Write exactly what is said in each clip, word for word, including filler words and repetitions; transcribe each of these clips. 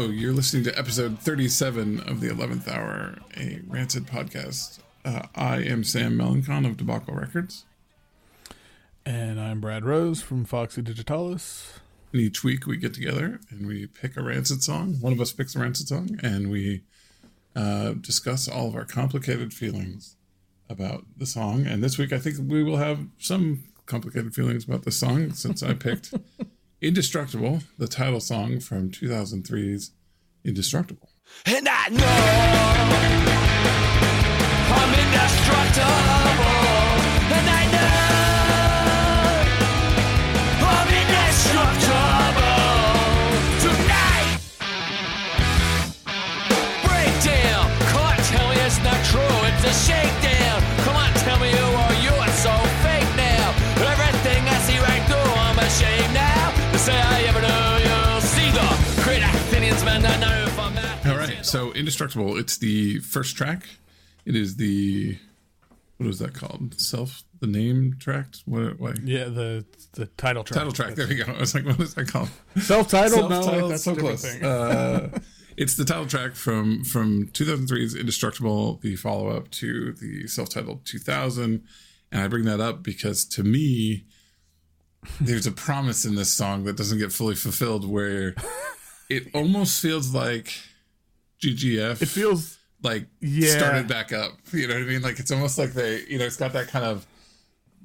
Hello, you're listening to episode thirty-seven of the eleventh Hour, a Rancid podcast. Uh, I am Sam Melancon of Debacle Records. And I'm Brad Rose from Foxy Digitalis. And each week we get together and we pick a Rancid song. One of us picks a Rancid song and we uh, discuss all of our complicated feelings about the song. And this week I think we will have some complicated feelings about the song since I picked... Indestructible, the title song from two thousand three's Indestructible. And I know I'm indestructible, and I know I'm indestructible tonight. Breakdown, come on, tell me it's not true, it's a shakedown. Come on, tell me who are you, it's so fake now. Everything I see right through, I'm ashamed now. All right, so Indestructible, it's the first track. It is the, what was that called? Self, the name track? What? What? Yeah, the the title track. Title track, there we go. I was like, what is that called? Self-titled? No, that's so close. uh, it's the title track from, from two thousand three's Indestructible, the follow-up to the self-titled two thousand. And I bring that up because to me... there's a promise in this song that doesn't get fully fulfilled where it almost feels like G G F. It feels like yeah. started back up. You know what I mean? Like it's almost like they, you know, it's got that kind of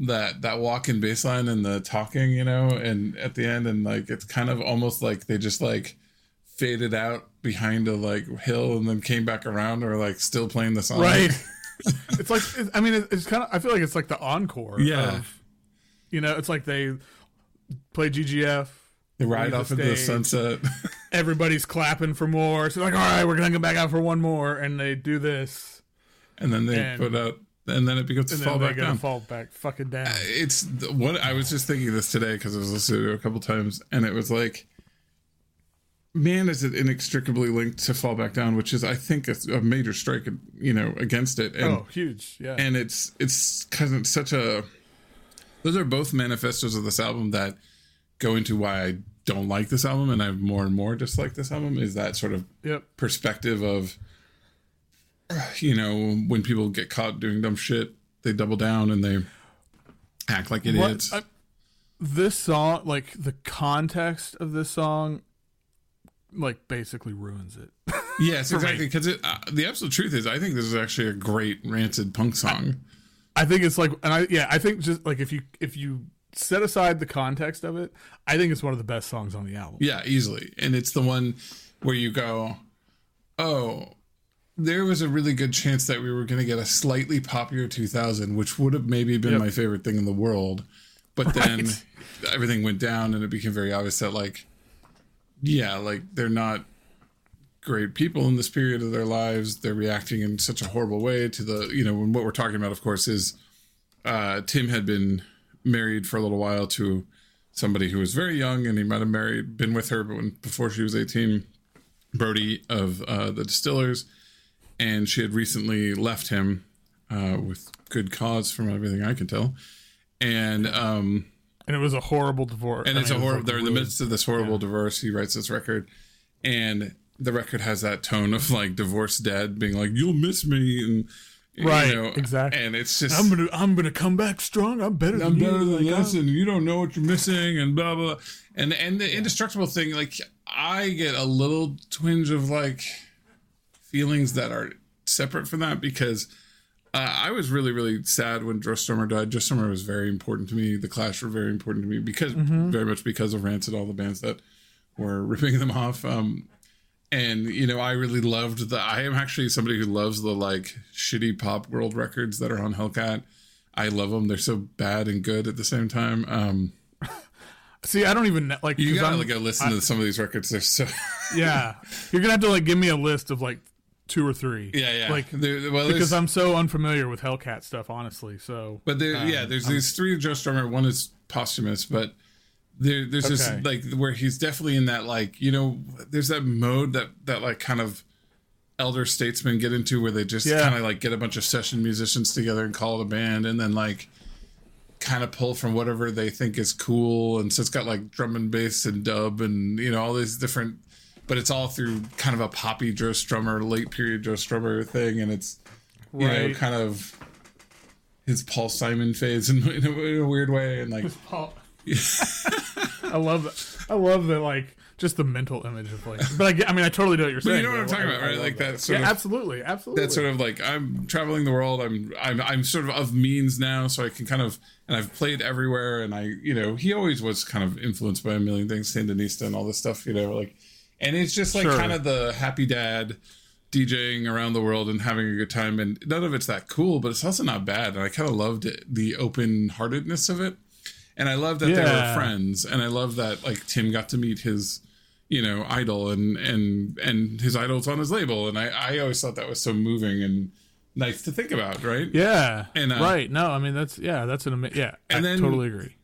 that, that walk in bass line and the talking, you know, and at the end. And like, it's kind of almost like they just like faded out behind a like hill and then came back around or like still playing the song. Right. It's like, I mean, it's kind of, I feel like it's like the encore. Yeah. Of- You know, it's like they play G G F. They ride off into the sunset. Everybody's clapping for more. So they're like, all right, we're going to go back out for one more. And they do this. And then they and, put out, and then it becomes and fall then back down. Fall back fucking down. Uh, it's the, what I was just thinking this today because I was listening to it a couple times. And it was like, man, is it inextricably linked to Fall Back Down, which is, I think, a, a major strike, you know, against it. And, oh, huge. Yeah. And it's, it's because it's such a... Those are both manifestos of this album that go into why I don't like this album and I more and more dislike this album is that sort of yep. perspective of, you know, when people get caught doing dumb shit, they double down and they act like idiots. What, I, this song, like the context of this song, like basically ruins it. Yes, exactly. Because uh, the absolute truth is I think this is actually a great Rancid punk song. I, I think it's like, and I yeah, I think just like if you if you set aside the context of it, I think it's one of the best songs on the album. Yeah, easily, and it's the one where you go, oh, there was a really good chance that we were going to get a slightly poppier two thousand, which would have maybe been yep. my favorite thing in the world, but right. then everything went down, and it became very obvious that like, yeah, like they're not great people in this period of their lives. They're reacting in such a horrible way to the, you know, when what we're talking about, of course, is uh, Tim had been married for a little while to somebody who was very young, and he might have married, been with her, but when, before she was eighteen, Brody of uh, The Distillers, and she had recently left him uh, with good cause, from everything I can tell, and um, and it was a horrible divorce. And I it's mean, a horrible. Like they're rude. In the midst of this horrible yeah. divorce. He writes this record, and the record has that tone of like divorced dad being like, you'll miss me. And right. You know, exactly. And it's just, I'm going to, I'm going to come back strong. I'm better than I'm you. I'm better than like, this. And you don't know what you're missing and blah, blah. And, and the yeah. Indestructible thing, like I get a little twinge of like feelings that are separate from that because uh, I was really, really sad when Joe Strummer died. Joe Strummer was very important to me. The Clash were very important to me because mm-hmm. very much because of Rancid, all the bands that were ripping them off. Um, And, you know, I really loved the... I am actually somebody who loves the, like, shitty pop world records that are on Hellcat. I love them. They're so bad and good at the same time. Um, See, I don't even... like. You gotta like, go listen I, to some of these records. They're so... yeah. You're gonna have to, like, give me a list of, like, two or three. Yeah, yeah. Like, there, well, because I'm so unfamiliar with Hellcat stuff, honestly, so... But, there, um, yeah, there's I'm, these three of Joe Strummer. One is posthumous, but... There, there's okay. this like where he's definitely in that like you know there's that mode that that like kind of elder statesmen get into where they just yeah. kind of like get a bunch of session musicians together and call it a band and then like kind of pull from whatever they think is cool and so it's got like drum and bass and dub and you know all these different but it's all through kind of a poppy Joe Strummer, late period Joe Strummer thing, and it's you right. know kind of his Paul Simon phase in, in, a, in a weird way, and like Paul. Yeah. I love that. I love that, like, just the mental image of like. But I, get, I mean, I totally know what you're saying. But you know what I'm talking I, about, right? Like that. that sort yeah, of, absolutely, absolutely. That sort of like I'm traveling the world. I'm I'm I'm sort of of means now, so I can kind of and I've played everywhere, and I you know he always was kind of influenced by a million things, Sandinista and all this stuff, you know, like. And it's just like sure. kind of the happy dad DJing around the world and having a good time. And none of it's that cool, but it's also not bad. And I kind of loved it, the open heartedness of it. And I love that yeah. they were friends. And I love that like Tim got to meet his, you know, idol and, and, and his idol's on his label. And I, I always thought that was so moving and nice to think about. Right. Yeah. And uh, right. No, I mean, that's, yeah, that's an amazing. Yeah. And I then totally agree.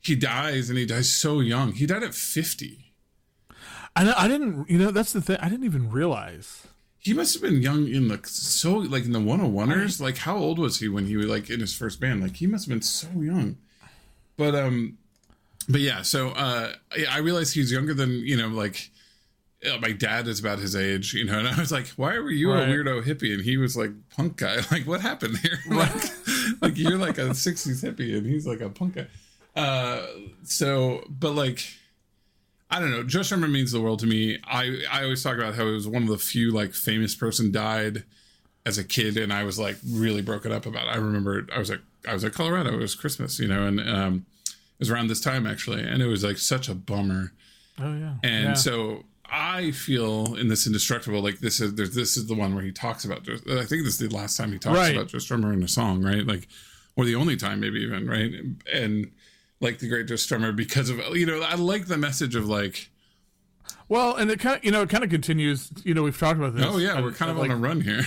He dies and he dies so young. He died at fifty. I I didn't, you know, that's the thing. I didn't even realize. He must have been young in the, so, like, in the one oh one ers. Like, how old was he when he was, like, in his first band? Like, he must have been so young. But, um, but yeah, so, uh, I realized he's younger than, you know, like, my dad is about his age, you know, and I was like, why were you right. a weirdo hippie? And he was, like, punk guy. Like, what happened here? Like, like, you're, like, a sixties hippie, and he's, like, a punk guy. Uh, so, but, like... I don't know. Joe Strummer means the world to me. I, I always talk about how it was one of the few like famous person died as a kid, and I was like really broken up about it. I remember I was like I was at Colorado. It was Christmas, you know, and um, it was around this time actually, and it was like such a bummer. Oh yeah. And yeah. so I feel in this Indestructible, like this is there's, this is the one where he talks about. I think this is the last time he talks right. about Joe Strummer in a song, right? Like, or the only time, maybe even, right? And like the great Joe Strummer, because of, you know, I like the message of like, well, and it kind of, you know, it kind of continues, you know, we've talked about this. Oh yeah. We're kind of, of on like, a run here.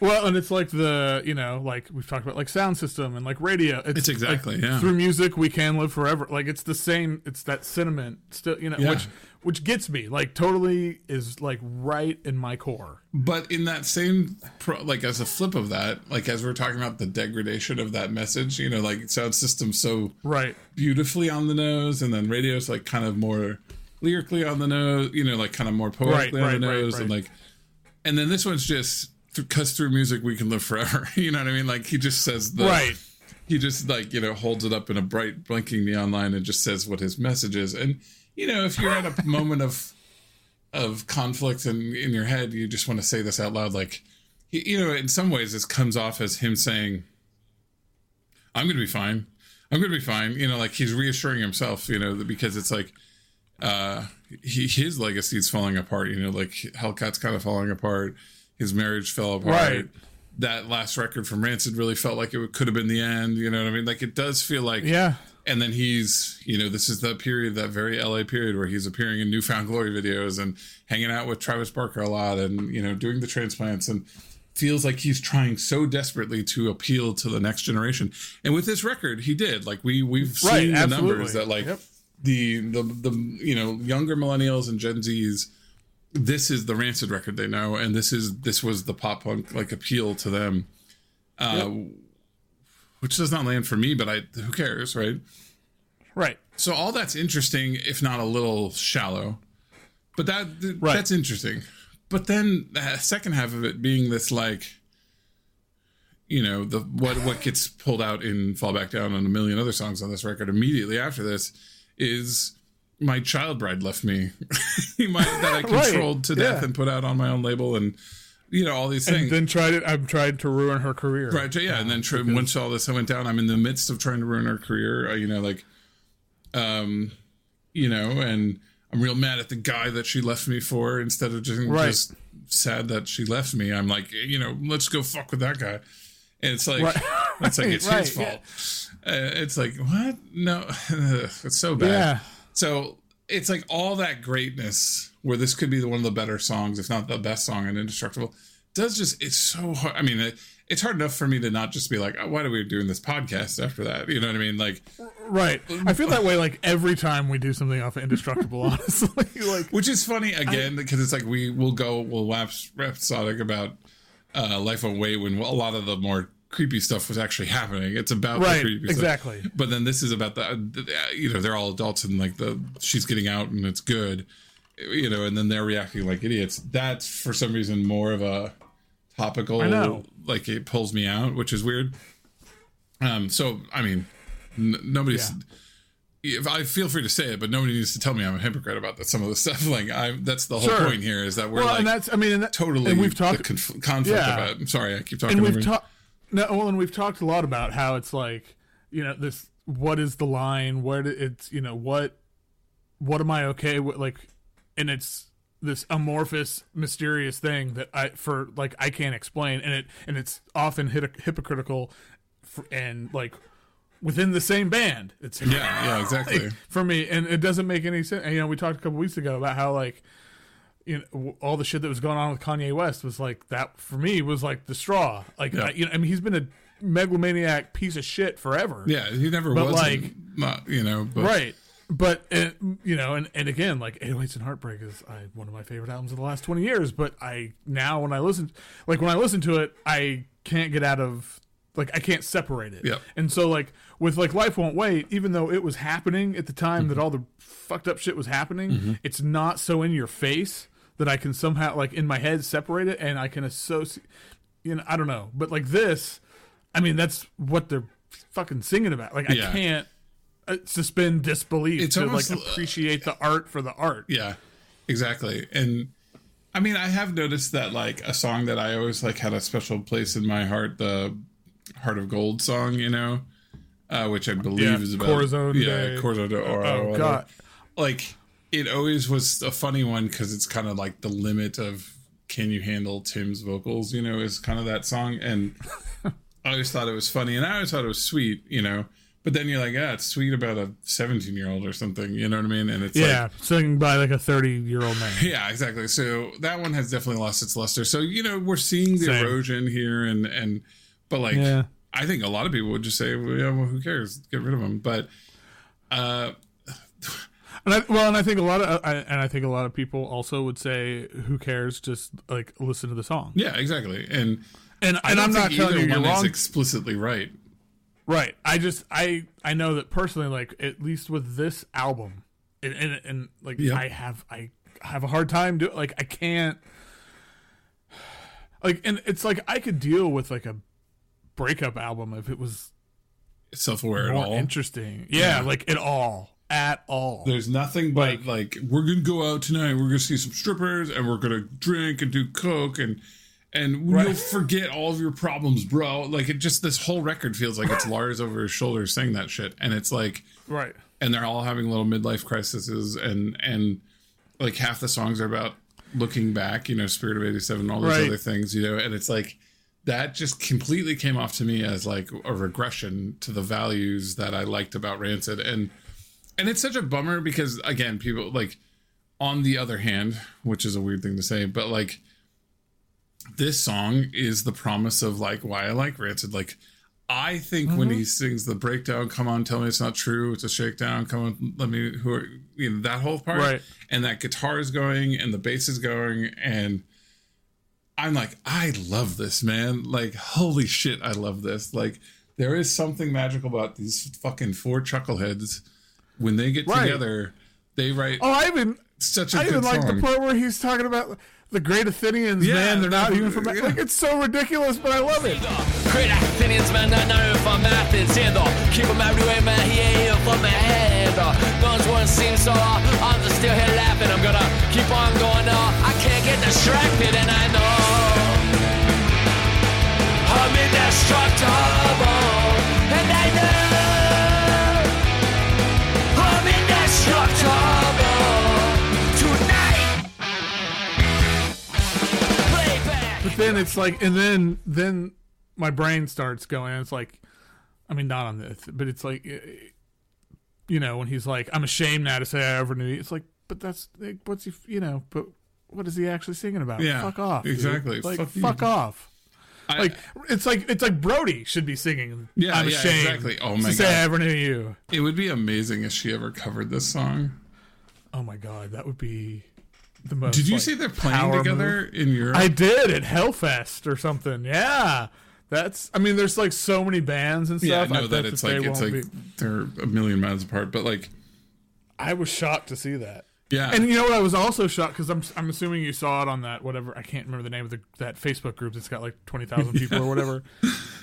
Well, and it's like the, you know, like we've talked about like sound system and like radio. It's, it's exactly, like, yeah. Through music, we can live forever. Like it's the same, it's that sentiment still, you know, yeah. which, which gets me like totally is like right in my core. But in that same, pro, like as a flip of that, like as we're talking about the degradation of that message, you know, like sound system so right. beautifully on the nose, and then radio's like kind of more lyrically on the nose, you know, like kind of more poetically right, on right, the nose, right, right. and like, and then this one's just because through music we can live forever. You know what I mean? Like he just says the right. He just like, you know, holds it up in a bright blinking neon line and just says what his message is. And you know, if you're at a moment of of conflict in, in your head, you just want to say this out loud. Like, you know, in some ways, this comes off as him saying, I'm going to be fine. I'm going to be fine. You know, like he's reassuring himself, you know, because it's like uh, he, his legacy is falling apart. You know, like Hellcat's kind of falling apart. His marriage fell apart. Right. That last record from Rancid really felt like it could have been the end. You know what I mean? Like it does feel like... yeah. And then he's, you know, this is that period, that very L A period where he's appearing in New Found Glory videos and hanging out with Travis Barker a lot and, you know, doing the Transplants, and feels like he's trying so desperately to appeal to the next generation. And with this record, he did. Like, we, we've we seen right, the numbers that, like, yep. the, the, the, you know, younger millennials and Gen Zs, this is the Rancid record they know. And this is, this was the pop punk, like, appeal to them. Uh, yep. Which does not land for me, but I who cares, right? Right. So all that's interesting, if not a little shallow. But that th- right. that's interesting. But then the second half of it being this like, you know, the what what gets pulled out in Fall Back Down and a million other songs on this record immediately after this is my child bride left me. my, that I controlled right. to death yeah. and put out on my own label, and you know, all these things. And then tried it. I've tried to ruin her career. Right. Yeah. And then tri- once all this went down, I'm in the midst of trying to ruin her career, you know, like, um, you know, and I'm real mad at the guy that she left me for instead of just, right. just sad that she left me. I'm like, you know, let's go fuck with that guy. And it's like, right. that's like, it's right. his fault. Yeah. Uh, it's like, what? No, it's so bad. Yeah. So it's like all that greatness, where this could be the, one of the better songs, if not the best song in Indestructible, does just, it's so hard. I mean, it, it's hard enough for me to not just be like, oh, why are we doing this podcast after that? You know what I mean? Like, right. I feel that way like every time we do something off of Indestructible, honestly. Like, which is funny, again, because it's like we will go, we'll lapse rhapsodic about uh, Life Won't Wait when a lot of the more creepy stuff was actually happening. It's about right, the creepy exactly. stuff. But then this is about the, you know, they're all adults and like the she's getting out and it's good. you know, and then they're reacting like idiots. That's for some reason more of a topical, I know. Like it pulls me out, which is weird. Um, so I mean, n- nobody's. Yeah. If I feel free to say it, but nobody needs to tell me I'm a hypocrite about that. Some of the stuff, like I, that's the whole sure. point here, is that we're well, like, and that's, I mean, and that, totally. And we've talked the conf- conflict yeah. about. I'm sorry, I keep talking. And we've talked. No, well, and we've talked a lot about how it's like, you know, this. What is the line? Where it's, you know, what, what am I okay with? Like, and it's this amorphous, mysterious thing that I for like I can't explain, and it and it's often hit, hypocritical, for, and like. Within the same band, it's yeah, yeah, exactly like, for me, and it doesn't make any sense. And, you know, we talked a couple weeks ago about how like, you know, all the shit that was going on with Kanye West was like that for me was like the straw. Like, yeah. I, you know, I mean, he's been a megalomaniac piece of shit forever. Yeah, he never was like, not, you know, but. Right. But it, you know, and, and again, like eight oh eights and Heartbreak is I, one of my favorite albums of the last twenty years. But I now when I listen, like when I listen to it, I can't get out of. Like, I can't separate it. Yep. And so, like, with, like, Life Won't Wait, even though it was happening at the time mm-hmm. that all the fucked up shit was happening, mm-hmm. it's not so in your face that I can somehow, like, in my head separate it and I can associate, you know, I don't know. But, like, this, I mean, that's what they're fucking singing about. Like, yeah. I can't uh, suspend disbelief it's to, almost, like, appreciate uh, the art for the art. Yeah, exactly. And, I mean, I have noticed that, like, a song that I always, like, had a special place in my heart, the... Heart of Gold song, you know, uh, which I believe yeah, is about Corazon yeah, Corazon de Oro. Oh God! Like it always was a funny one because it's kind of like the limit of can you handle Tim's vocals, you know, is kind of that song, and I always thought it was funny, and I always thought it was sweet, you know. But then you're like, ah, it's sweet about a seventeen-year-old or something, you know what I mean? And it's yeah, like, singing by like a thirty-year-old man. Yeah, exactly. So that one has definitely lost its luster. So you know, we're seeing the Same. erosion here, and and. But like, yeah. I think a lot of people would just say, well, yeah, well, who cares? Get rid of them. But, uh, and I, well, and I think a lot of, I, and I think a lot of people also would say, who cares? Just like listen to the song. Yeah, exactly. And, and, and I'm not telling you you're wrong. Explicitly right. Right. I just, I, I know that personally, like at least with this album and, and, and like, yep. I have, I have a hard time doing, like, I can't like, and it's like, I could deal with like a breakup album if it was self-aware at all interesting yeah, yeah like at all at all there's nothing but like, like we're gonna go out tonight, we're gonna see some strippers and we're gonna drink and do coke and and right. we'll forget all of your problems, bro. Like it just this whole record feels like it's Lars over his shoulder saying that shit, and it's like right and they're all having little midlife crises, and and like half the songs are about looking back, you know, Spirit of eighty-seven, all those right. other things, you know, and it's like that just completely came off to me as like a regression to the values that I liked about Rancid. And, and it's such a bummer because again, people like on the other hand, which is a weird thing to say, but like this song is the promise of like why I like Rancid. Like I think mm-hmm. when he sings the breakdown, come on, tell me it's not true. It's a shakedown. Come on. Let me, who are you know, that whole part right. and that guitar is going and the bass is going and, I'm like, I love this, man. Like, holy shit, I love this. Like, there is something magical about these fucking four chuckleheads. When they get right. together, they write oh, I even, such a I good even song. Like the part where he's talking about the Great Athenians, yeah, man. They're not the, even from yeah. Like, it's so ridiculous, but I love it. Great Athenians, man. I know if I'm Athens. And keep them everywhere, man. He ain't here for my head. No one's one seems so. I'm just still here laughing. I'm gonna keep on going. I can't get distracted, and I know. I'm indestructible, and I know I'm indestructible tonight. Play back. But then it's like, and then then my brain starts going. It's like, I mean, not on this, but it's like, you know, when he's like, I'm ashamed now to say I ever knew you. It's like, but that's like, what's he, you know, but what is he actually singing about? Yeah, fuck off, exactly. Dude. Like, fuck, fuck off. I, like it's like it's like Brody should be singing. Yeah, I'm yeah, ashamed exactly. Oh my god, say I ever knew you. It would be amazing if she ever covered this song. Oh my god, that would be the most. Did you like, see they're playing together move? In Europe? I did at Hellfest or something. Yeah, that's. I mean, there's like so many bands and stuff. Yeah, I know I that it's that like it's like be... they're a million miles apart, but like, I was shocked to see that. Yeah. And you know what? I was also shocked because I'm I'm assuming you saw it on that whatever. I can't remember the name of the, that Facebook group that's got like twenty thousand people yeah. or whatever.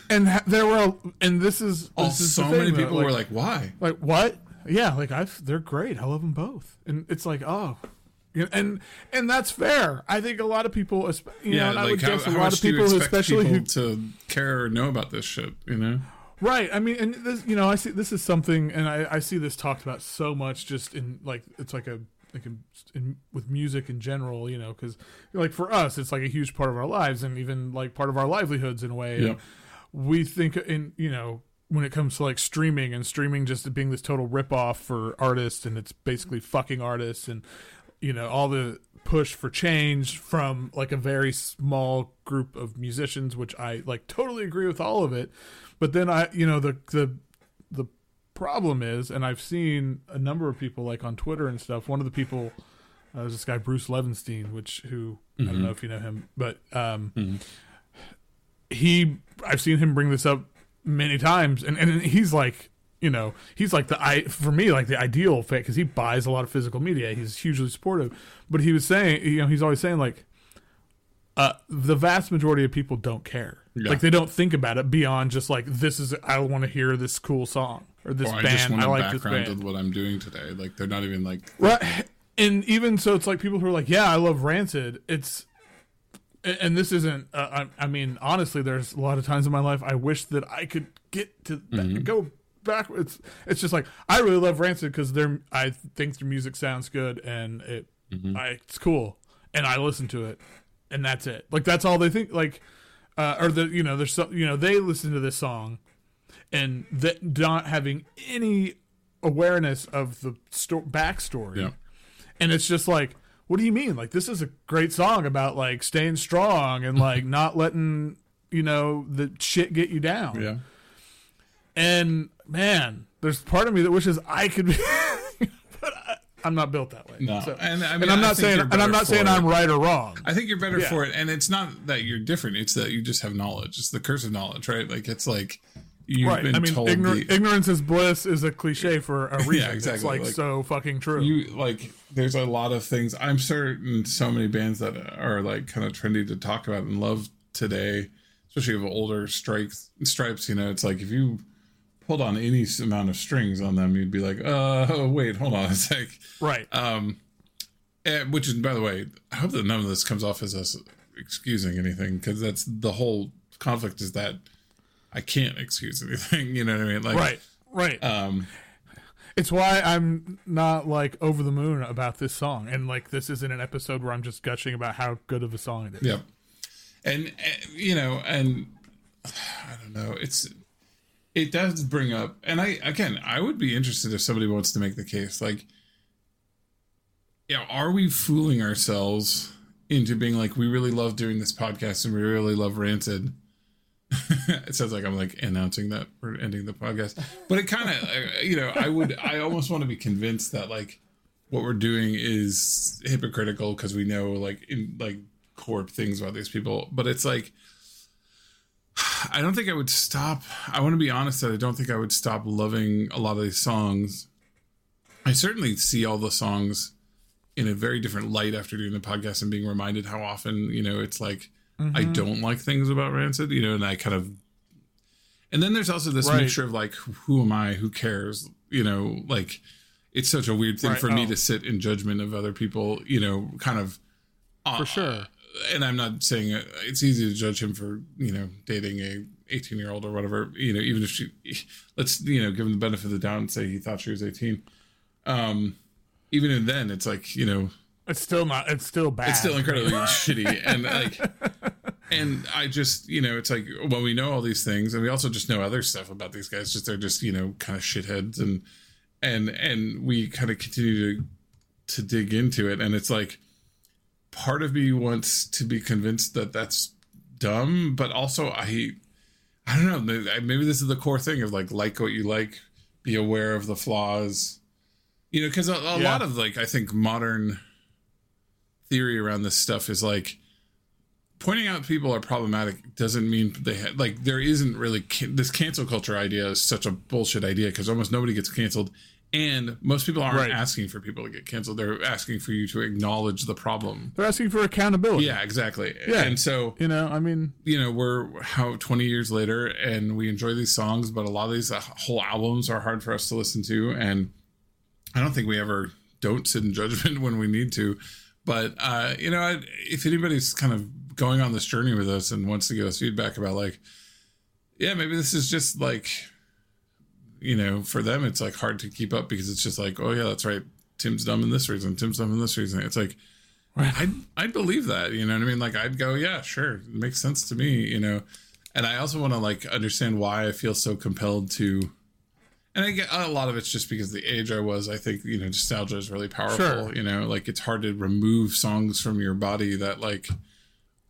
And there were, and this is, oh, this is so the thing, many people like, were like, why? Like, what? Yeah. Like, I've, they're great. I love them both. And it's like, oh. And and that's fair. I think a lot of people, you yeah, know, like I would how, guess a lot of people, especially people who to care or know about this shit, you know, right? I mean, and this, you know, I see this is something, and I, I see this talked about so much, just in like it's like a like in, in, with music in general, you know, because like for us, it's like a huge part of our lives, and even like part of our livelihoods in a way. Yep. We think in you know. When it comes to like streaming and streaming just being this total ripoff for artists, and it's basically fucking artists, and you know all the push for change from like a very small group of musicians, which I like totally agree with all of it. But then I, you know, the the the problem is, and I've seen a number of people like on Twitter and stuff. One of the people uh, was this guy Bruce Levenstein, which who mm-hmm. I don't know if you know him, but um, mm-hmm. he I've seen him bring this up many times, and and he's like, you know, he's like the I for me like the ideal fit because he buys a lot of physical media. He's hugely supportive, but he was saying, you know, he's always saying like, uh, the vast majority of people don't care. Yeah. Like they don't think about it beyond just like this is I want to hear this cool song or this or band. I, just want I like this band. Of what I'm doing today, like they're not even like right. And even so, it's like people who are like, yeah, I love Rancid. It's And this isn't, uh, I, I mean, honestly, there's a lot of times in my life I wish that I could get to that, mm-hmm. go backwards. It's just like, I really love Rancid because they're, I think their music sounds good and it, mm-hmm. I, it's cool. And I listen to it and that's it. Like, that's all they think. Like, uh, or the, you know, there's some, you know, they listen to this song and that not having any awareness of the sto- backstory. Yeah. And it's just like, what do you mean? Like, this is a great song about like staying strong and like not letting, you know, the shit get you down. Yeah. And man, there's part of me that wishes I could, be, but I, I'm not built that way. No. So, and, I mean, and I'm not saying, and I'm not saying it. I'm right or wrong. I think you're better yeah. for it. And it's not that you're different. It's that you just have knowledge. It's the curse of knowledge, right? Like, it's like, You've right. been I mean, told ignor- the- ignorance is bliss is a cliche for a reason. Yeah, exactly. It's like, like so fucking true. You like, there's a lot of things. I'm certain so many bands that are like kind of trendy to talk about and love today, especially of older stripes. Stripes, you know, it's like if you pulled on any amount of strings on them, you'd be like, uh, oh wait, hold on a sec. Right. Um, and, which is, by the way, I hope that none of this comes off as us excusing anything because that's the whole conflict. Is that. I can't excuse anything, you know what I mean? Like, right, right. Um, it's why I'm not like over the moon about this song, and like this isn't an episode where I'm just gushing about how good of a song it is. Yep. And, and you know, and I don't know. It's it does bring up, and I again, I would be interested if somebody wants to make the case, like, yeah, you know, are we fooling ourselves into being like we really love doing this podcast and we really love Rancid? It sounds like I'm like announcing that we're ending the podcast, but it kind of, you know, I would, I almost want to be convinced that like what we're doing is hypocritical because we know like in like core things about these people, but it's like, I don't think I would stop. I want to be honest that I don't think I would stop loving a lot of these songs. I certainly see all the songs in a very different light after doing the podcast and being reminded how often, you know, it's like, mm-hmm. I don't like things about Rancid, you know, and I kind of, and then there's also this right. mixture of like, who am I? Who cares? You know, like it's such a weird thing right. for oh. me to sit in judgment of other people, you know, kind of. Uh, for sure. And I'm not saying uh, it's easy to judge him for, you know, dating a eighteen year old or whatever, you know, even if she, let's, you know, give him the benefit of the doubt and say he thought she was eighteen. Um, even then it's like, you know, it's still not, it's still bad. It's still incredibly shitty. And like, and I just, you know, it's like, well, we know all these things and we also just know other stuff about these guys. Just, they're just, you know, kind of shitheads and, and, and we kind of continue to, to dig into it. And it's like, part of me wants to be convinced that that's dumb, but also I, I don't know, maybe this is the core thing of like, like what you like, be aware of the flaws, you know, cause a, a yeah. lot of like, I think modern theory around this stuff is like pointing out people are problematic doesn't mean they had like there isn't really can- this cancel culture idea is such a bullshit idea because almost nobody gets canceled And most people aren't right. asking for people to get canceled. They're asking for you to acknowledge the problem. They're asking for accountability. Yeah, exactly. Yeah. And so, you know, I mean, you know, we're how twenty years later and we enjoy these songs, but a lot of these uh, whole albums are hard for us to listen to. And I don't think we ever don't sit in judgment when we need to. But, uh, you know, I, if anybody's kind of going on this journey with us and wants to give us feedback about like, yeah, maybe this is just like, you know, for them, it's like hard to keep up because it's just like, oh yeah, that's right. Tim's dumb in this reason. Tim's dumb in this reason. It's like, right. I'd, I'd believe that, you know what I mean? Like I'd go, yeah, sure. It makes sense to me, you know? And I also want to like understand why I feel so compelled to, and I get a lot of it's just because the age I was, I think, you know, nostalgia is really powerful, sure. you know, like it's hard to remove songs from your body that like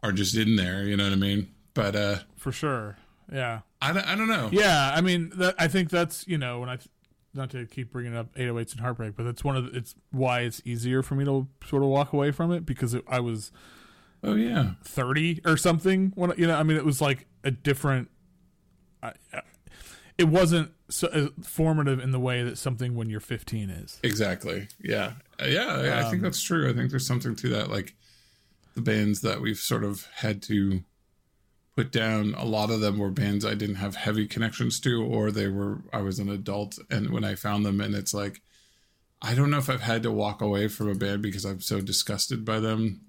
are just in there, you know what I mean? But, uh, for sure. Yeah. I don't, I don't know. Yeah, I mean, that, I think that's, you know, when I, not to keep bringing up eight oh eights and Heartbreak, but that's one of the, it's why it's easier for me to sort of walk away from it because it, I was, oh yeah, thirty or something. When you know, I mean, it was like a different. I, I, it wasn't so, uh, formative in the way that something when you're fifteen is. Exactly. Yeah. Uh, yeah. Um, I think that's true. I think there's something to that, like the bands that we've sort of had to put down, a lot of them were bands I didn't have heavy connections to, or they were, I was an adult and when I found them, and it's like, I don't know if I've had to walk away from a band because I'm so disgusted by them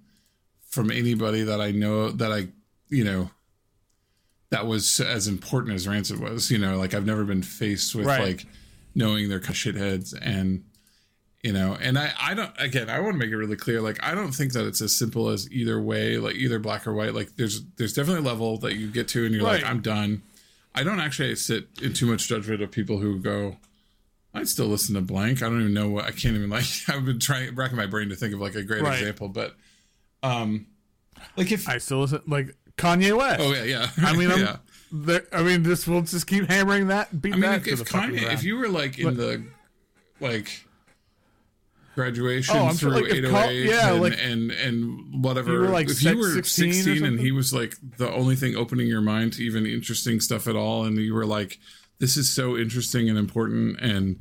from anybody that I know that I, you know, that was as important as Rancid was, you know, like I've never been faced with right. like knowing they're shitheads and, you know, and I, I don't, again, I want to make it really clear. Like, I don't think that it's as simple as either way, like either black or white. Like there's, there's definitely a level that you get to and you're right. like, I'm done. I don't actually sit in too much judgment of people who go, I'd still listen to blank. I don't even know what, I can't even like, I've been trying, racking my brain to think of like a great right. example, but, um, like if I still listen, like Kanye West. Oh yeah. Yeah. I mean, I'm, yeah. there, I mean, this will just keep hammering that. Beating I mean, that if, if Kanye, if you were like in but, the, like, graduation oh, through like eight oh eight yeah, and, like, and and whatever. You were like if six, you were sixteen, sixteen and he was like the only thing opening your mind to even interesting stuff at all, and you were like, "This is so interesting and important," and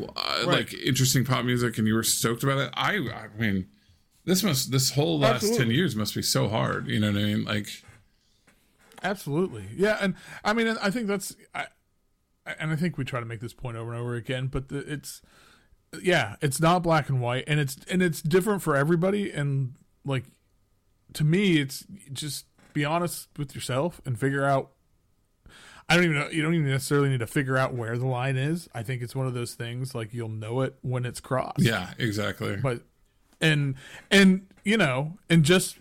uh, right. like interesting pop music, and you were stoked about it. I, I mean, this must this whole last absolutely. ten years must be so hard. You know what I mean? Like, absolutely, yeah. And I mean, I think that's, I, and I think we try to make this point over and over again, but the, it's. Yeah, it's not black and white, and it's and it's different for everybody. And like, to me, it's just be honest with yourself and figure out. I don't even know. You don't even necessarily need to figure out where the line is. I think it's one of those things like you'll know it when it's crossed. Yeah, exactly. But and and you know and just,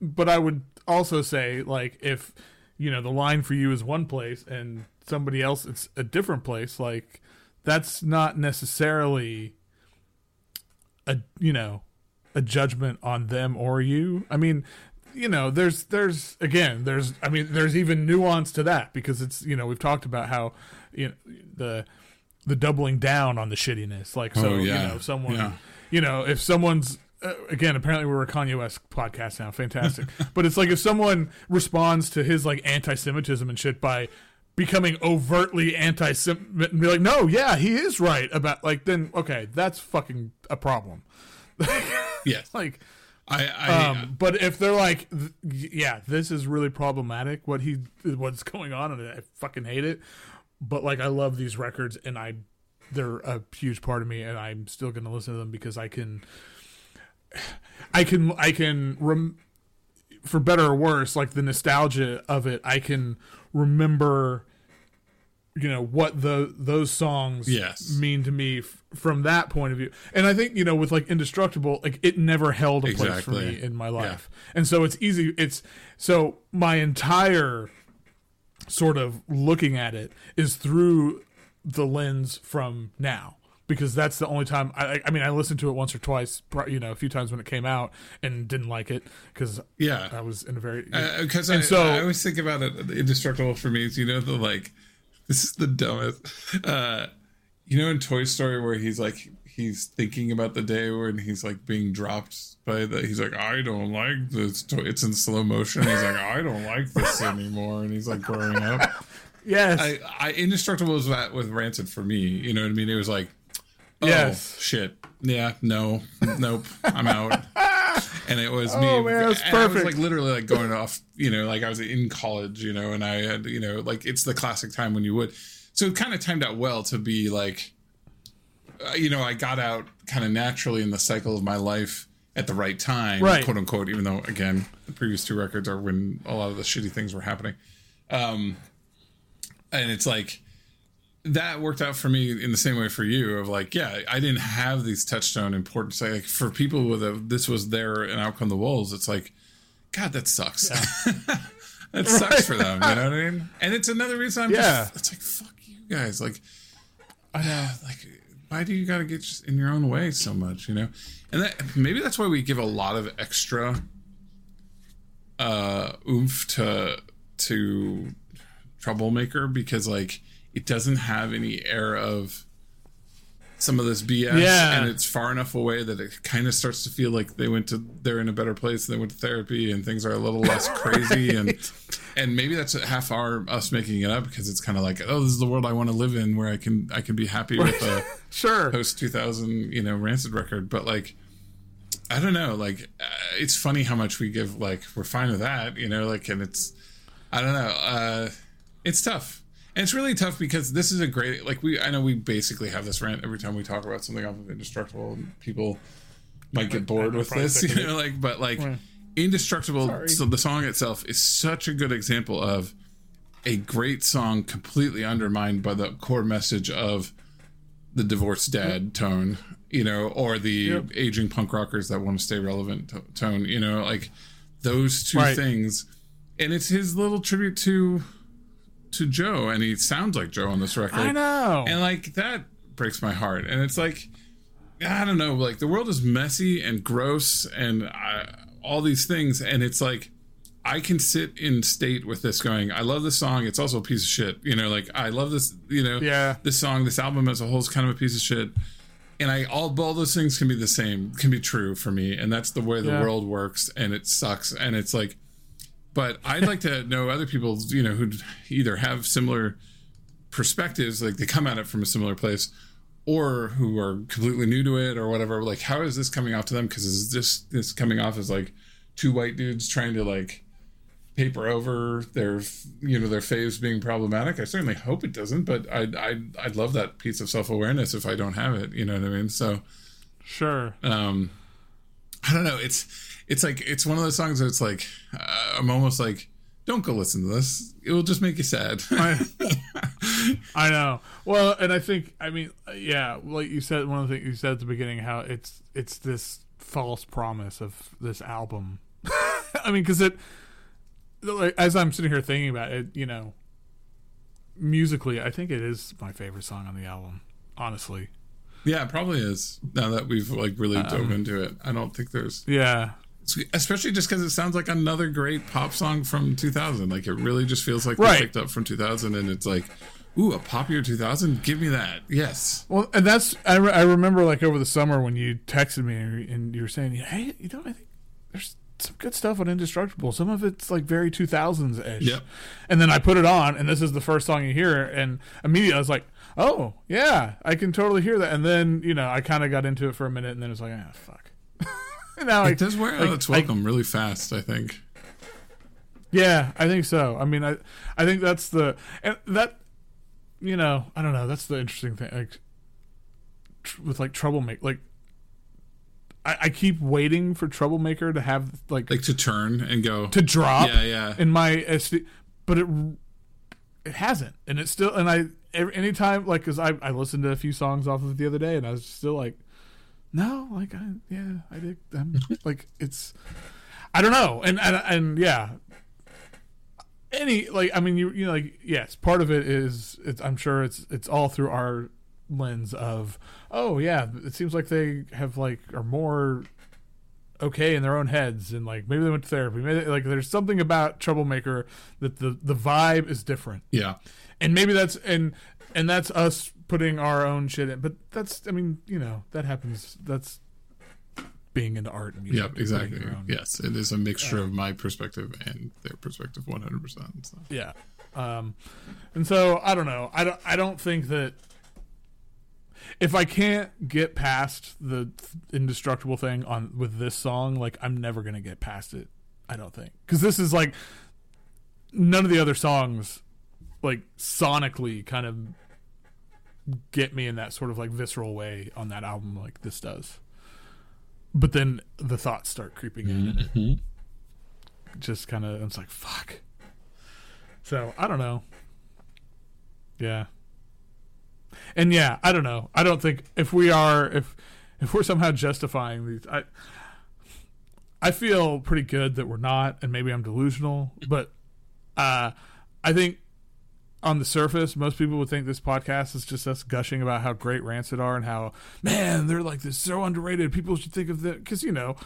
but I would also say like if you know the line for you is one place and somebody else it's a different place, like. That's not necessarily a, you know, a judgment on them or you. I mean, you know, there's, there's, again, there's, I mean, there's even nuance to that because it's, you know, we've talked about how, you know, the, the doubling down on the shittiness. Like, so, oh, yeah. you know, someone, yeah. you know, if someone's, uh, again, apparently we're a Kanye West podcast now. Fantastic. But it's like if someone responds to his like anti-Semitism and shit by, becoming overtly anti-Semitic and be like, no, yeah, he is right about like, then, okay, that's fucking a problem. Yes. Like, I, I um, yeah. but if they're like, th- yeah, this is really problematic. What he, what's going on. And I fucking hate it. But like, I love these records and I, they're a huge part of me and I'm still going to listen to them because I can, I can, I can rem- for better or worse, like the nostalgia of it, I can remember, you know, what the those songs yes. mean to me f- from that point of view. And I think, you know, with like Indestructible, like it never held a exactly. place for me in my life. Yeah. And so it's easy. It's so my entire sort of looking at it is through the lens from now, because that's the only time I, I mean, I listened to it once or twice, you know, a few times when it came out and didn't like it because yeah. I was in a very, because uh, I, so, I always think about it. Indestructible for me is, you know, the like, this is the dumbest, uh, you know, in Toy Story where he's like, he's thinking about the day when he's like being dropped by the, he's like, I don't like this. Toy. It's in slow motion. He's like, I don't like this anymore. And he's like growing up. Yes. I, I Indestructible was that with Rancid for me. You know what I mean? It was like, oh, yes. shit. Yeah, no, nope, I'm out. And it was oh, me. Man, that's perfect. I was like literally like going off, you know, like I was in college, you know, and I had, you know, like it's the classic time when you would. So it kind of timed out well to be like, uh, you know, I got out kind of naturally in the cycle of my life at the right time, right. quote unquote, even though, again, the previous two records are when a lot of the shitty things were happening. Um, and it's like, that worked out for me in the same way for you of like, yeah, I didn't have these touchstone importance. Like for people with a, this was there and out come the wolves. It's like, God, that sucks. Yeah. that right. sucks for them. You know what I mean? And it's another reason I'm yeah. just, it's like, fuck you guys. Like, I know, like, why do you got to get in your own way so much, you know? And that, maybe that's why we give a lot of extra, uh, oomph to, to Troublemaker, because like, it doesn't have any air of some of this B S, yeah. and it's far enough away that it kind of starts to feel like they went to they're in a better place, and they went to therapy, and things are a little less crazy, right. and and maybe that's a half hour us making it up because it's kind of like, oh, this is the world I want to live in, where I can I can be happy right. with a sure post two thousand you know Rancid record, but like I don't know, like uh, it's funny how much we give like we're fine with that, you know, like and it's I don't know, uh, it's tough. And it's really tough because this is a great, like we, I know we basically have this rant every time we talk about something off of Indestructible, and people might get bored with this, you know, like, but like yeah. Indestructible, Sorry. so the song itself is such a good example of a great song completely undermined by the core message of the divorced dad yep. tone, you know, or the yep. aging punk rockers that want to stay relevant t- tone, you know, like those two right. things. And it's his little tribute to... to Joe, and he sounds like Joe on this record. I know, and like that breaks my heart. And it's like, I don't know, like the world is messy and gross and I, all these things, and it's like I can sit in state with this going, I love this song, it's also a piece of shit, you know, like I love this, you know, yeah, this song, this album as a whole is kind of a piece of shit, and I all, all those things can be the same, can be true for me, and that's the way the yeah. world works, and it sucks, and it's like, but I'd like to know other people, you know, who either have similar perspectives, like they come at it from a similar place, or who are completely new to it or whatever. Like, how is this coming off to them? Because is this this coming off as like two white dudes trying to like paper over their, you know, their faves being problematic? I certainly hope it doesn't, but I'd I'd, I'd love that piece of self awareness if I don't have it. You know what I mean? So sure. Um, I don't know. It's. It's like, it's one of those songs that it's like, uh, I'm almost like, don't go listen to this. It will just make you sad. I, I know. Well, and I think, I mean, yeah, like you said, one of the things you said at the beginning, how it's, it's this false promise of this album. I mean, cause it, like, as I'm sitting here thinking about it, you know, musically, I think it is my favorite song on the album, honestly. Yeah, it probably is. Now that we've like really um, dove into it. I don't think there's, yeah. especially just because it sounds like another great pop song from two thousand. Like it really just feels like right. they picked up from two thousand, and it's like, ooh, a pop year two thousand, give me that. Yes. Well, and that's I, re- I remember like over the summer when you texted me and you were saying, hey, you know, I think there's some good stuff on Indestructible, some of it's like very two thousands ish. Yep. And then I put it on, and this is the first song you hear, and immediately I was like, oh yeah, I can totally hear that. And then, you know, I kind of got into it for a minute, and then it's like, ah, fuck. Now, like, it does wear out like, its welcome I, really fast, I think. Yeah, I think so. I mean, I, I think that's the and that, you know, I don't know. That's the interesting thing, like tr- with like Troublemaker. Like, I, I keep waiting for Troublemaker to have like like to turn and go to drop. Yeah, yeah. In my S D, but it it hasn't, and it's still. And I every, anytime like because I I listened to a few songs off of it the other day, and I was still like. No, like I, yeah, I did. I'm, like it's, I don't know, and and and yeah. Any like I mean you you know like yes, part of it is it's, I'm sure it's it's all through our lens of oh yeah, it seems like they have like are more okay in their own heads, and like maybe they went to therapy, maybe they, like there's something about Troublemaker that the the vibe is different. Yeah, and maybe that's and and that's us. Putting our own shit in, but that's I mean you know that happens, that's being into art and music. Yep, exactly. Yes, it is a mixture uh, of my perspective and their perspective one hundred percent. So. Yeah, Um, and so I don't know. I don't, I don't think that if I can't get past the Indestructible thing on with this song, like I'm never going to get past it. I don't think. Cause this is like none of the other songs like sonically kind of get me in that sort of like visceral way on that album. Like this does. But then the thoughts start creeping in. Mm-hmm. And it just kind of, I'm just like, fuck. So I don't know. Yeah. And yeah, I don't know. I don't think if we are, if, if we're somehow justifying these, I, I feel pretty good that we're not, and maybe I'm delusional, but, uh, I think on the surface, most people would think this podcast is just us gushing about how great Rancid are and how, man, they're like this so underrated. People should think of that. Cause you know,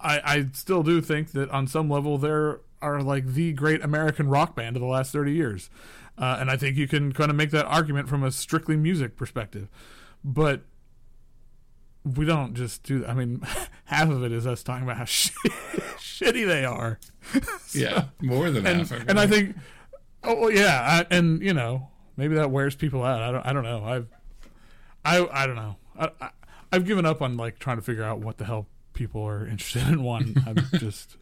I, I still do think that on some level they're, are like the great American rock band of the last thirty years. Uh, and I think you can kind of make that argument from a strictly music perspective, but we don't just do that. I mean, half of it is us talking about how shit, shitty they are. So, yeah. More than and, half. I mean. And I think, oh well, yeah. I, and you know, maybe that wears people out. I don't, I don't know. I've, I, I don't know. I, I, I've given up on like trying to figure out what the hell people are interested in one. I'm just,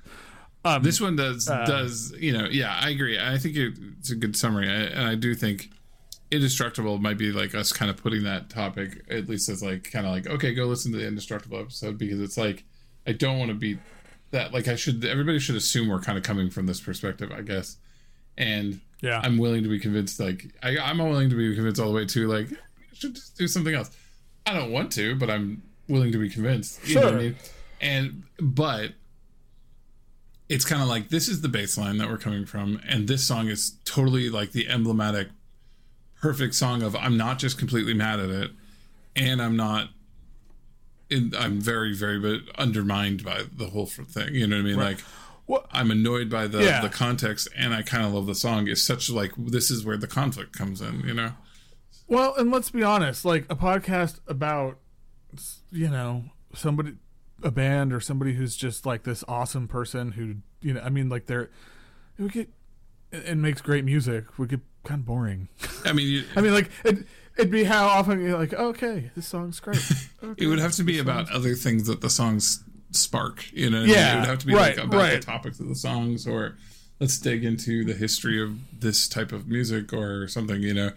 Um, this one does uh, does you know yeah I agree. I think it, it's a good summary, I, and I do think Indestructible might be like us kind of putting that topic at least as like kind of like, okay, go listen to the Indestructible episode, because it's like I don't want to be that like I should everybody should assume we're kind of coming from this perspective, I guess, and yeah, I'm willing to be convinced like I, I'm willing to be convinced all the way to like I should just do something else. I don't want to, but I'm willing to be convinced. You sure. know what I mean? And but. It's kind of like this is the baseline that we're coming from, and this song is totally like the emblematic, perfect song of I'm not just completely mad at it, and I'm not, in, I'm very very but undermined by the whole thing. You know what I mean? Right. Like, well, I'm annoyed by the yeah. the context, and I kind of love the song. It's such like this is where the conflict comes in. You know? Well, and let's be honest, like a podcast about, you know, somebody. a band or somebody who's just like this awesome person who, you know, I mean, like they're, we get, and makes great music, we get kind of boring. I mean, you, I mean, like it, it'd be how often you're like, oh, okay, this song's great. Okay, it would have to be about song's... other things that the songs spark, you know? Yeah. It would have to be right, like about right. the topics of the songs, or let's dig into the history of this type of music or something, you know?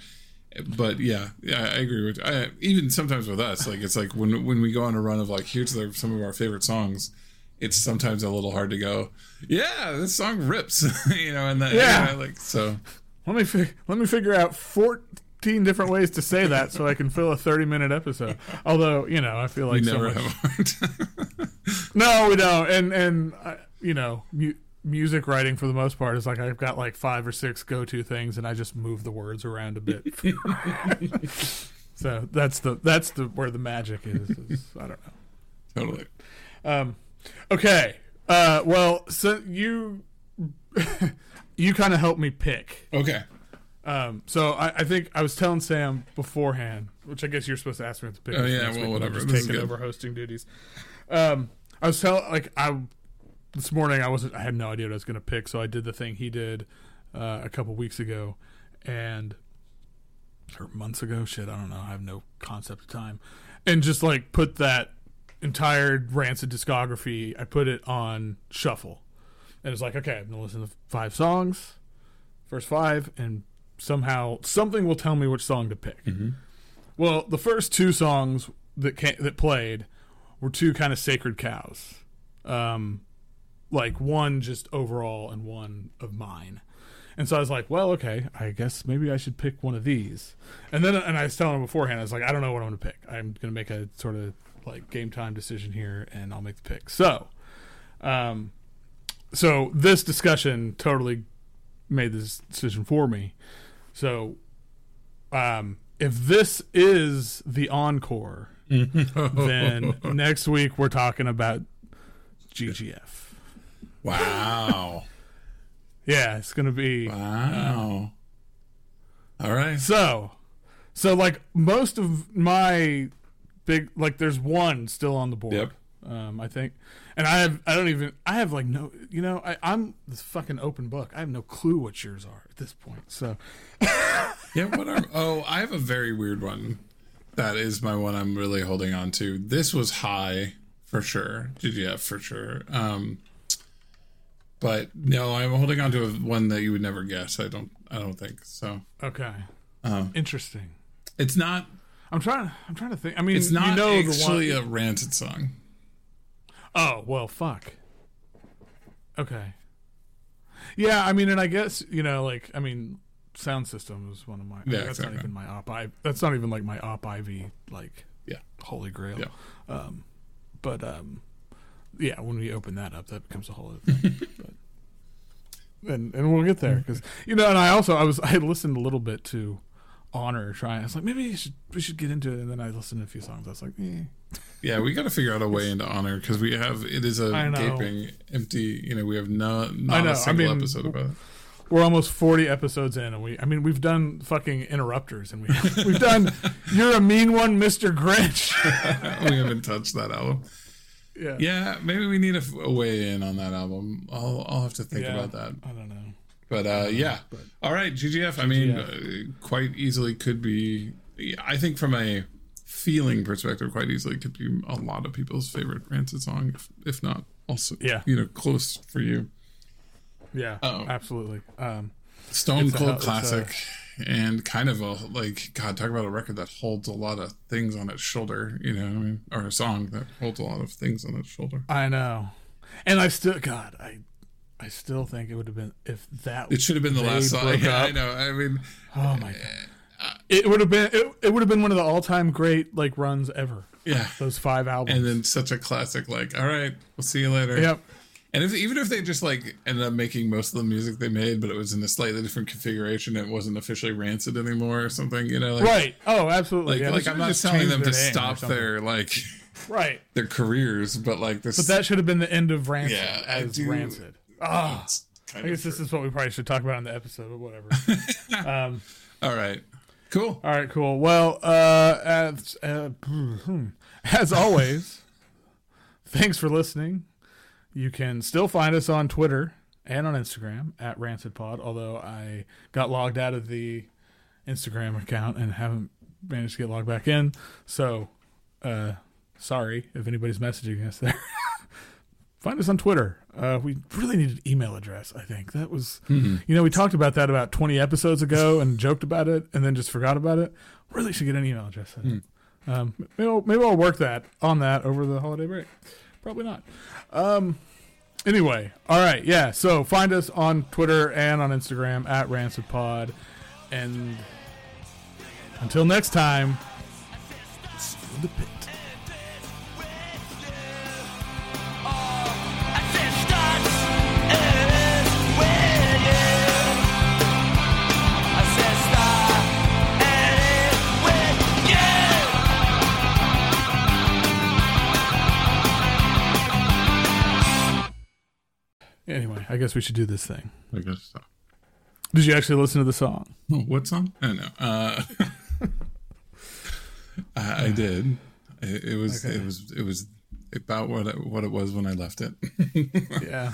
But yeah, yeah, I agree with I, even sometimes with us, like it's like when when we go on a run of like here's the, some of our favorite songs, it's sometimes a little hard to go, yeah, this song rips, you know, and that yeah, you know, like so. Let me fig- let me figure out fourteen different ways to say that so I can fill a thirty minute episode. Although you know, I feel like we never so much... have hard. No, we don't, and and uh, you know you. Music writing for the most part is like I've got like five or six go-to things and I just move the words around a bit. So that's the that's the where the magic is, is I don't know. Totally. Um okay. Uh well, so you you kind of helped me pick. Okay. Um so I, I think I was telling Sam beforehand, which I guess you're supposed to ask me to pick. Oh yeah, well whatever. Just taking over hosting duties. Um I was telling like I This morning I wasn't. I had no idea what I was going to pick, so I did the thing he did uh, a couple weeks ago, and or months ago. Shit, I don't know. I have no concept of time, and just like put that entire Rancid discography. I put it on shuffle, and it's like, okay, I'm gonna listen to five songs, first five, and somehow something will tell me which song to pick. Mm-hmm. Well, the first two songs that came, that played were two kind of sacred cows. Um, Like one just overall and one of mine. And so I was like, well, okay, I guess maybe I should pick one of these. And then, and I was telling him beforehand, I was like, I don't know what I'm going to pick. I'm going to make a sort of like game time decision here and I'll make the pick. So, um, so this discussion totally made this decision for me. So, um, if this is the encore, then next week we're talking about G G F. Wow. Yeah, it's going to be... Wow. Uh, All right. So, so like, most of my big... Like, there's one still on the board. Yep. Um, I think, and I have, I don't even, I have like no, you know, I, I'm this fucking open book. I have no clue what yours are at this point. So yeah, what are, oh, I have a very weird one. That is my one I'm really holding on to. This was high for sure. G G F for sure. Um, but no, I'm holding on to a, one that you would never guess. I don't, I don't think so. Okay. Um, interesting. It's not, I'm trying, I'm trying to think. I mean, it's not you know actually the one, a Rancid song. Oh, well, fuck. Okay. Yeah, I mean, and I guess, you know, like, I mean, Sound System is one of my... Yeah, that's exactly. Not even my Op Ivy. That's not even, like, my Op Ivy, like, yeah. Holy grail. Yeah. Um, but, um, yeah, when we open that up, that becomes a whole other thing. but, and, and we'll get there, because, you know, and I also, I was, I listened a little bit to Honor, trying, I was like, maybe you should, we should get into it, and then I listened to a few songs, I was like, eh. Yeah, we got to figure out a way into Honor because we have it is a gaping empty. You know, we have no not a single I mean, episode about it. We're almost forty episodes in, and we I mean we've done fucking Interrupters, and we we've done You're a Mean One, Mister Grinch. We haven't touched that album. Yeah, yeah. Maybe we need a, a way in on that album. I'll I'll have to think yeah, about that. I don't know. But uh, don't yeah, know, but all right, G G F. I mean, G G F. Uh, quite easily could be. I think from a feeling perspective, quite easily could be a lot of people's favorite Rancid song, if, if not also, yeah, you know, close for you. Yeah, Uh-oh. absolutely. Um, Stone Cold a, classic, a, and kind of a like God, talk about a record that holds a lot of things on its shoulder. You know, what I mean, or a song that holds a lot of things on its shoulder. I know, and I still, God, I, I still think it would have been if that. It should have been the last song. Yeah, I know. I mean, oh my God. It would have been it, it would have been one of the all time great like runs ever. Yeah, those five albums, and then such a classic. Like, all right, we'll see you later. Yep. And if even if they just like ended up making most of the music they made, but it was in a slightly different configuration, it wasn't officially Rancid anymore or something. You know, like, right? Oh, absolutely. Like, yeah, like I'm not telling them to stop their like right their careers, but like this. But that should have been the end of Rancid. Yeah, as I do, Rancid. Oh, I guess this is what we probably should talk about in the episode, but whatever. um, all right. Cool. All right, cool. Well, uh, as, uh, as always, thanks for listening. You can still find us on Twitter and on Instagram at RancidPod, although I got logged out of the Instagram account and haven't managed to get logged back in. So uh, sorry if anybody's messaging us there. Find us on Twitter. Uh, we really need an email address, I think. That was, mm-hmm. you know, we talked about that about twenty episodes ago and joked about it and then just forgot about it. Really should get an email address. Mm. Um, maybe, I'll, maybe I'll work that on that over the holiday break. Probably not. Um, anyway, all right, yeah. So find us on Twitter and on Instagram at RancidPod. And until next time, it's the pit. Anyway, I guess we should do this thing. I guess so. Did you actually listen to the song? Oh, what song? I don't know. Uh, I, I did. It, it was. Okay. It was. It was about what I, what it was when I left it. Yeah.